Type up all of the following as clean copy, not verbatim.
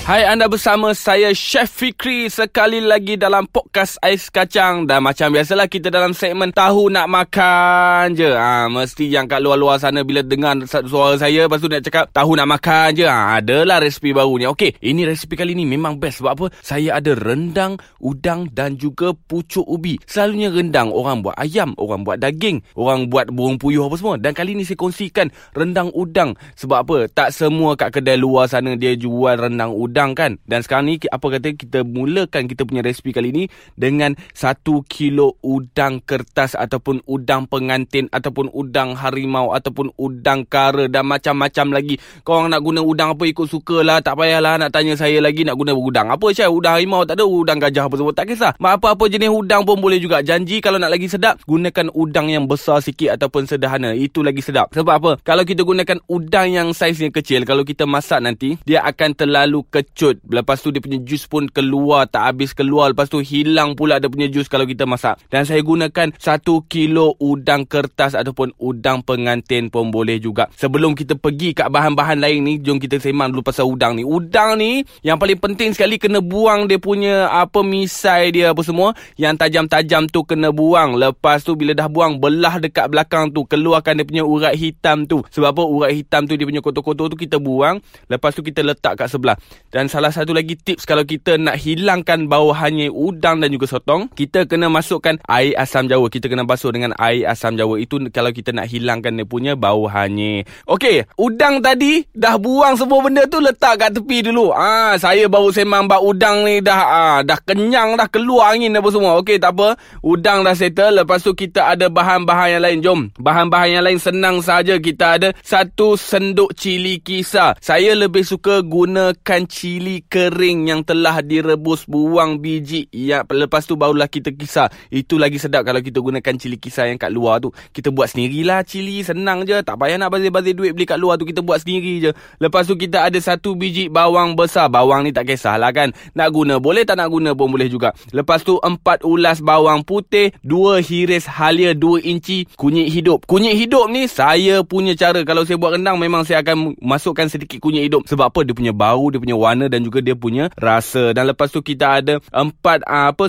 Hai, anda bersama saya Chef Fikri sekali lagi dalam Podcast Ais Kacang. Dan macam biasalah kita dalam segmen Tahu Nak Makan Je. Mesti yang kat luar-luar sana bila dengar suara saya lepas tu nak cakap tahu nak makan je, adalah resipi baru ni. Okey, ini resipi kali ni memang best. Sebab apa? Saya ada rendang, udang dan juga pucuk ubi. Selalunya rendang orang buat ayam, orang buat daging, orang buat burung puyuh apa semua. Dan kali ni saya kongsikan rendang udang. Sebab apa? Tak semua kat kedai luar sana dia jual rendang udang kan. Dan sekarang ni apa kata kita mulakan kita punya resipi kali ni dengan 1 kilo udang kertas ataupun udang pengantin ataupun udang harimau ataupun udang kara dan macam-macam lagi. Korang nak guna udang apa ikut sukalah, tak payahlah nak tanya saya lagi nak guna udang apa. Syah, udang harimau tak ada, udang gajah apa semua tak kisah. Apa-apa jenis udang pun boleh juga. Janji kalau nak lagi sedap, gunakan udang yang besar sikit ataupun sederhana. Itu lagi sedap. Sebab apa? Kalau kita gunakan udang yang saiznya kecil, kalau kita masak nanti dia akan terlalu kecil. Lepas tu dia punya jus pun keluar, tak habis keluar. Lepas tu hilang pula dia punya jus kalau kita masak. Dan saya gunakan 1 kilo udang kertas ataupun udang pengantin pun boleh juga. Sebelum kita pergi kat bahan-bahan lain ni, jom kita sembang dulu pasal udang ni. Udang ni yang paling penting sekali kena buang dia punya misai dia apa semua. Yang tajam-tajam tu kena buang. Lepas tu bila dah buang, belah dekat belakang tu, keluarkan dia punya urat hitam tu. Sebab apa? Urat hitam tu dia punya kotor-kotor tu kita buang. Lepas tu kita letak kat sebelah. Dan salah satu lagi tips kalau kita nak hilangkan bau hanyir udang dan juga sotong, kita kena masukkan air asam jawa. Kita kena basuh dengan air asam jawa. Itu kalau kita nak hilangkan dia punya bau hanyir. Okey, udang tadi dah buang semua benda tu, letak kat tepi dulu. Saya baru sembang bab udang ni dah kenyang, dah keluar angin apa semua. Okey, tak apa. Udang dah settle. Lepas tu kita ada bahan-bahan yang lain. Jom. Bahan-bahan yang lain senang saja. Kita ada 1 sendok cili kisar. Saya lebih suka gunakan cili kering yang telah direbus, buang biji. Ya, lepas tu barulah kita kisar. Itu lagi sedap kalau kita gunakan cili kisar yang kat luar tu. Kita buat sendirilah cili, senang je. Tak payah nak bazir-bazir duit beli kat luar tu, kita buat sendiri je. Lepas tu kita ada 1 biji bawang besar. Bawang ni tak kisahlah kan. Nak guna boleh, tak nak guna pun boleh juga. Lepas tu 4 ulas bawang putih, 2 hiris halia 2 inci kunyit hidup. Kunyit hidup ni saya punya cara. Kalau saya buat rendang memang saya akan masukkan sedikit kunyit hidup. Sebab apa? Dia punya bau, dia punya warna dan juga dia punya rasa. Dan lepas tu kita ada 4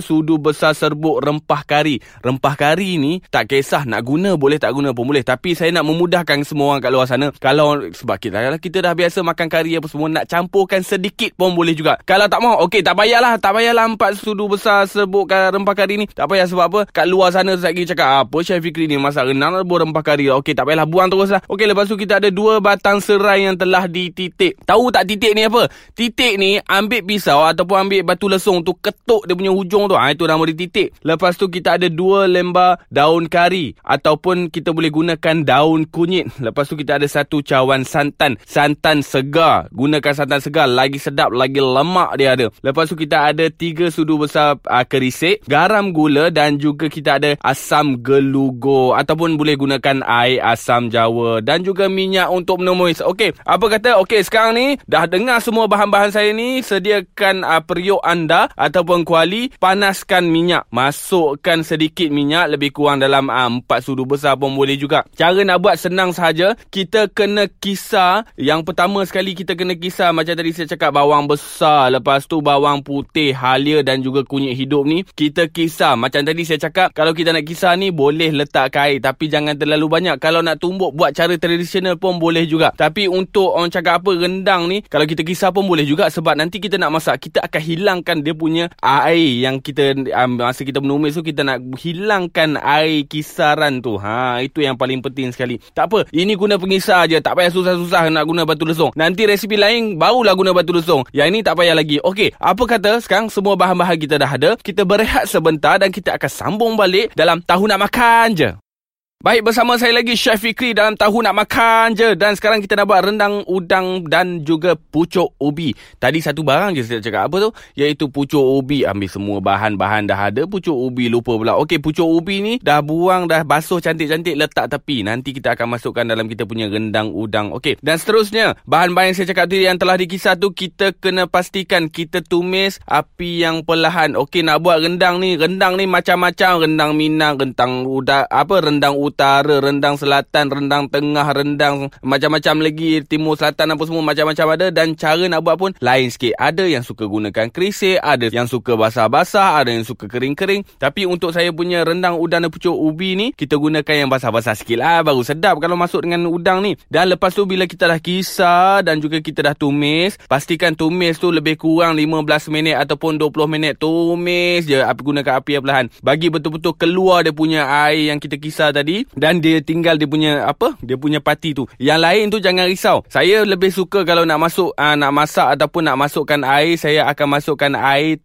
sudu besar serbuk rempah kari. Rempah kari ni tak kisah nak guna boleh, tak guna pun boleh. Tapi saya nak memudahkan semua orang kat luar sana. Kalau sebab kita dah biasa makan kari apa semua, nak campurkan sedikit pun boleh juga. Kalau tak mau, okey tak payahlah 4 sudu besar serbuk rempah kari ni. Tak payah. Sebab apa? Kat luar sana saya lagi cakap apa Chef Fikri ni masak rendang rebus rempah kari. Okey, tak payahlah, buang teruslah. Okey, lepas tu kita ada 2 batang serai yang telah dititik. Tahu tak titik ni apa? Titik ni, ambil pisau ataupun ambil batu lesung tu, ketuk dia punya hujung tu. Itu nama dia titik. Lepas tu kita ada 2 lembar daun kari ataupun kita boleh gunakan daun kunyit. Lepas tu kita ada 1 cawan santan. Santan segar. Gunakan santan segar. Lagi sedap, lagi lemak dia ada. Lepas tu kita ada 3 sudu besar kerisik, garam, gula dan juga kita ada asam gelugo ataupun boleh gunakan air asam jawa dan juga minyak untuk menumis. Okey, apa kata? Okey, sekarang ni dah dengar semua bahan-bahan saya ni. Sediakan periuk anda ataupun kuali, panaskan minyak, masukkan sedikit minyak, lebih kurang dalam 4 sudu besar pun boleh juga. Cara nak buat senang sahaja. Kita kena kisar. Yang pertama sekali kita kena kisar macam tadi saya cakap, bawang besar, lepas tu bawang putih, halia dan juga kunyit hidup ni kita kisar. Macam tadi saya cakap, kalau kita nak kisar ni boleh letak air, tapi jangan terlalu banyak. Kalau nak tumbuk buat cara tradisional pun boleh juga. Tapi untuk orang cakap apa rendang ni, kalau kita kisar pun boleh juga. Sebab nanti kita nak masak, kita akan hilangkan dia punya air yang kita masa kita menumis tu, kita nak hilangkan air kisaran tu. Itu yang paling penting sekali. Tak apa, ini guna pengisar je. Tak payah susah-susah nak guna batu lesung. Nanti resipi lain barulah guna batu lesung. Yang ini tak payah lagi. Okey, apa kata sekarang semua bahan-bahan kita dah ada. Kita berehat sebentar dan kita akan sambung balik dalam Tahu Nak Makan Je. Baik, bersama saya lagi Chef Fikri dalam Tahu Nak Makan Je. Dan sekarang kita nak buat rendang udang dan juga pucuk ubi. Tadi satu barang je saya cakap apa tu, iaitu pucuk ubi. Ambil semua bahan-bahan dah ada, pucuk ubi lupa pula. Okey, pucuk ubi ni dah buang, dah basuh cantik-cantik, letak tepi. Nanti kita akan masukkan dalam kita punya rendang udang. Okey, dan seterusnya bahan-bahan yang saya cakap tu yang telah dikisar tu, kita kena pastikan kita tumis api yang perlahan. Okey, nak buat rendang ni macam-macam. Rendang Minang, rendang udang, utara, rendang selatan, rendang tengah, rendang macam-macam lagi, timur selatan apa semua macam-macam ada. Dan cara nak buat pun lain sikit. Ada yang suka gunakan krisik, ada yang suka basah-basah, ada yang suka kering-kering. Tapi untuk saya punya rendang udang dan pucuk ubi ni, kita gunakan yang basah-basah sikit lah, baru sedap kalau masuk dengan udang ni. Dan lepas tu bila kita dah kisar dan juga kita dah tumis, pastikan tumis tu lebih kurang 15 minit ataupun 20 minit. Tumis je, gunakan api yang perlahan, bagi betul-betul keluar dia punya air yang kita kisar tadi. Dan dia tinggal dia punya dia punya pati tu. Yang lain tu jangan risau. Saya lebih suka kalau nak masuk nak masak ataupun nak masukkan air, saya akan masukkan air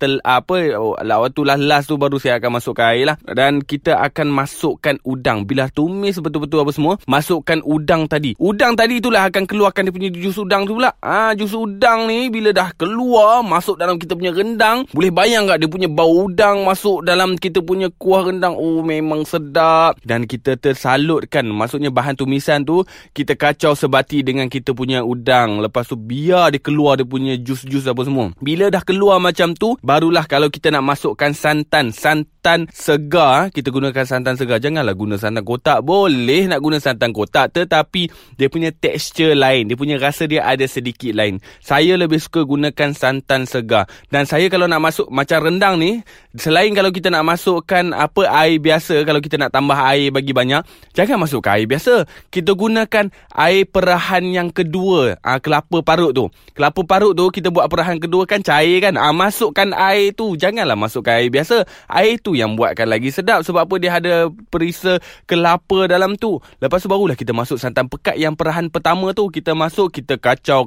waktu last tu baru saya akan masukkan air lah. Dan kita akan masukkan udang. Bila tumis betul-betul apa semua, masukkan udang tadi. Udang tadi itulah akan keluarkan dia punya jus udang tu pula. Jus udang ni bila dah keluar masuk dalam kita punya rendang, boleh bayang tak dia punya bau udang masuk dalam kita punya kuah rendang. Oh, memang sedap. Dan kita tersalutkan, maksudnya bahan tumisan tu kita kacau sebati dengan kita punya udang. Lepas tu biar dia keluar dia punya jus-jus apa semua. Bila dah keluar macam tu, barulah kalau kita nak masukkan santan. Santan segar, kita gunakan santan segar. Janganlah guna santan kotak. Boleh nak guna santan kotak, tetapi dia punya tekstur lain, dia punya rasa dia ada sedikit lain. Saya lebih suka gunakan santan segar. Dan saya kalau nak masuk macam rendang ni, selain kalau kita nak masukkan air biasa, kalau kita nak tambah air bagi banyak, jangan masukkan air biasa. Kita gunakan air perahan yang kedua, kelapa parut tu. Kelapa parut tu kita buat perahan kedua kan, cair kan. Masukkan air tu. Janganlah masukkan air biasa. Air tu yang buatkan lagi sedap. Sebab apa? Dia ada perisa kelapa dalam tu. Lepas tu barulah kita masuk santan pekat yang perahan pertama tu. Kita masuk, kita kacau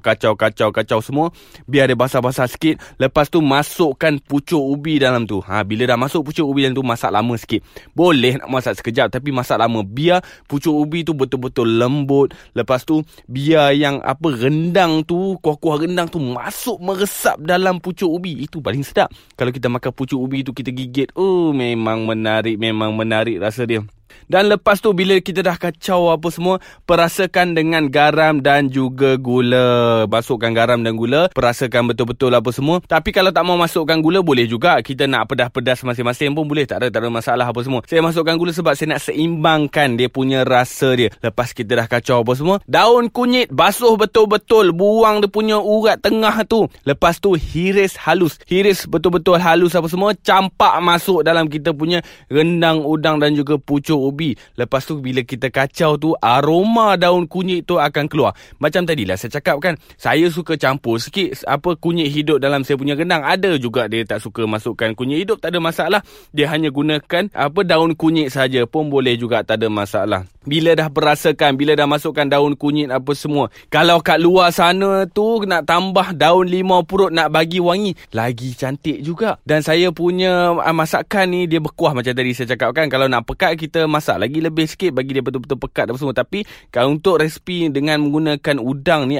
semua, biar dia basah-basah sikit. Lepas tu masukkan pucuk ubi dalam tu. Bila dah masuk pucuk ubi dalam tu, masak lama sikit. Boleh nak masak sekejap, tapi masak lama. Biar pucuk ubi tu betul-betul lembut. Lepas tu biar yang rendang tu, kuah-kuah rendang tu masuk meresap dalam pucuk ubi. Itu paling sedap. Kalau kita makan pucuk ubi tu, kita gigit, oh memang menarik rasa dia. Dan lepas tu bila kita dah kacau apa semua, perasakan dengan garam dan juga gula. Masukkan garam dan gula, perasakan betul-betul apa semua. Tapi kalau tak mau masukkan gula boleh juga. Kita nak pedas-pedas masing-masing pun boleh, tak ada masalah apa semua. Saya masukkan gula sebab saya nak seimbangkan dia punya rasa dia. Lepas kita dah kacau apa semua, daun kunyit basuh betul-betul, buang dia punya urat tengah tu. Lepas tu hiris halus. Hiris betul-betul halus apa semua, campak masuk dalam kita punya rendang udang dan juga pucuk ubi. Lepas tu bila kita kacau tu, aroma daun kunyit tu akan keluar. Macam tadilah saya cakap kan, saya suka campur sikit kunyit hidup dalam saya punya rendang. Ada juga dia tak suka masukkan kunyit hidup, tak ada masalah. Dia hanya gunakan daun kunyit saja pun boleh juga, tak ada masalah. Bila dah perasakan, bila dah masukkan daun kunyit apa semua, kalau kat luar sana tu nak tambah daun limau purut nak bagi wangi, lagi cantik juga. Dan saya punya masakan ni dia berkuah macam tadi saya cakap kan. Kalau nak pekat kita masak lagi lebih sikit bagi dia betul-betul pekat dan semua. Tapi kalau untuk resipi dengan menggunakan udang ni,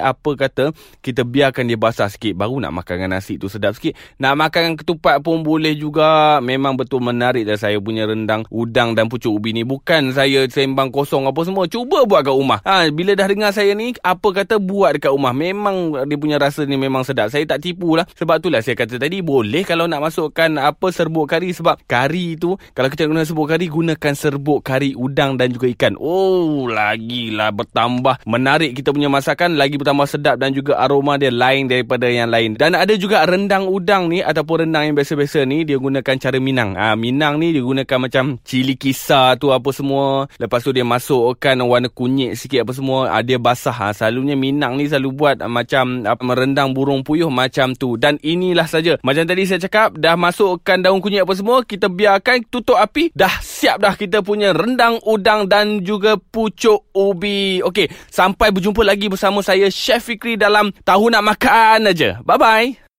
kita biarkan dia basah sikit, baru nak makan dengan nasi tu sedap sikit. Nak makan dengan ketupat pun boleh juga. Memang betul menarik dah saya punya rendang udang dan pucuk ubi ni. Bukan saya sembang kosong apa semua. Cuba buat kat rumah. Bila dah dengar saya ni, buat dekat rumah. Memang dia punya rasa ni memang sedap. Saya tak tipu lah. Sebab itulah saya kata tadi, boleh kalau nak masukkan serbuk kari. Sebab kari tu, kalau kita guna serbuk kari, gunakan serbuk kari udang dan juga ikan. Oh, lagilah bertambah menarik kita punya masakan, lagi bertambah sedap dan juga aroma dia lain daripada yang lain. Dan ada juga rendang udang ni ataupun rendang yang biasa-biasa ni, dia gunakan cara minang. Minang ni dia gunakan macam cili kisar tu apa semua. Lepas tu dia masukkan warna kunyit sikit apa semua. Dia basah. Selalunya minang ni selalu buat macam rendang burung puyuh macam tu. Dan inilah saja. Macam tadi saya cakap, dah masukkan daun kunyit apa semua, kita biarkan, tutup api, dah siap dah kita punya rendang udang dan juga pucuk ubi. Okey, sampai berjumpa lagi bersama saya Chef Fikri dalam Tahu Nak Makan Aje. Bye-bye.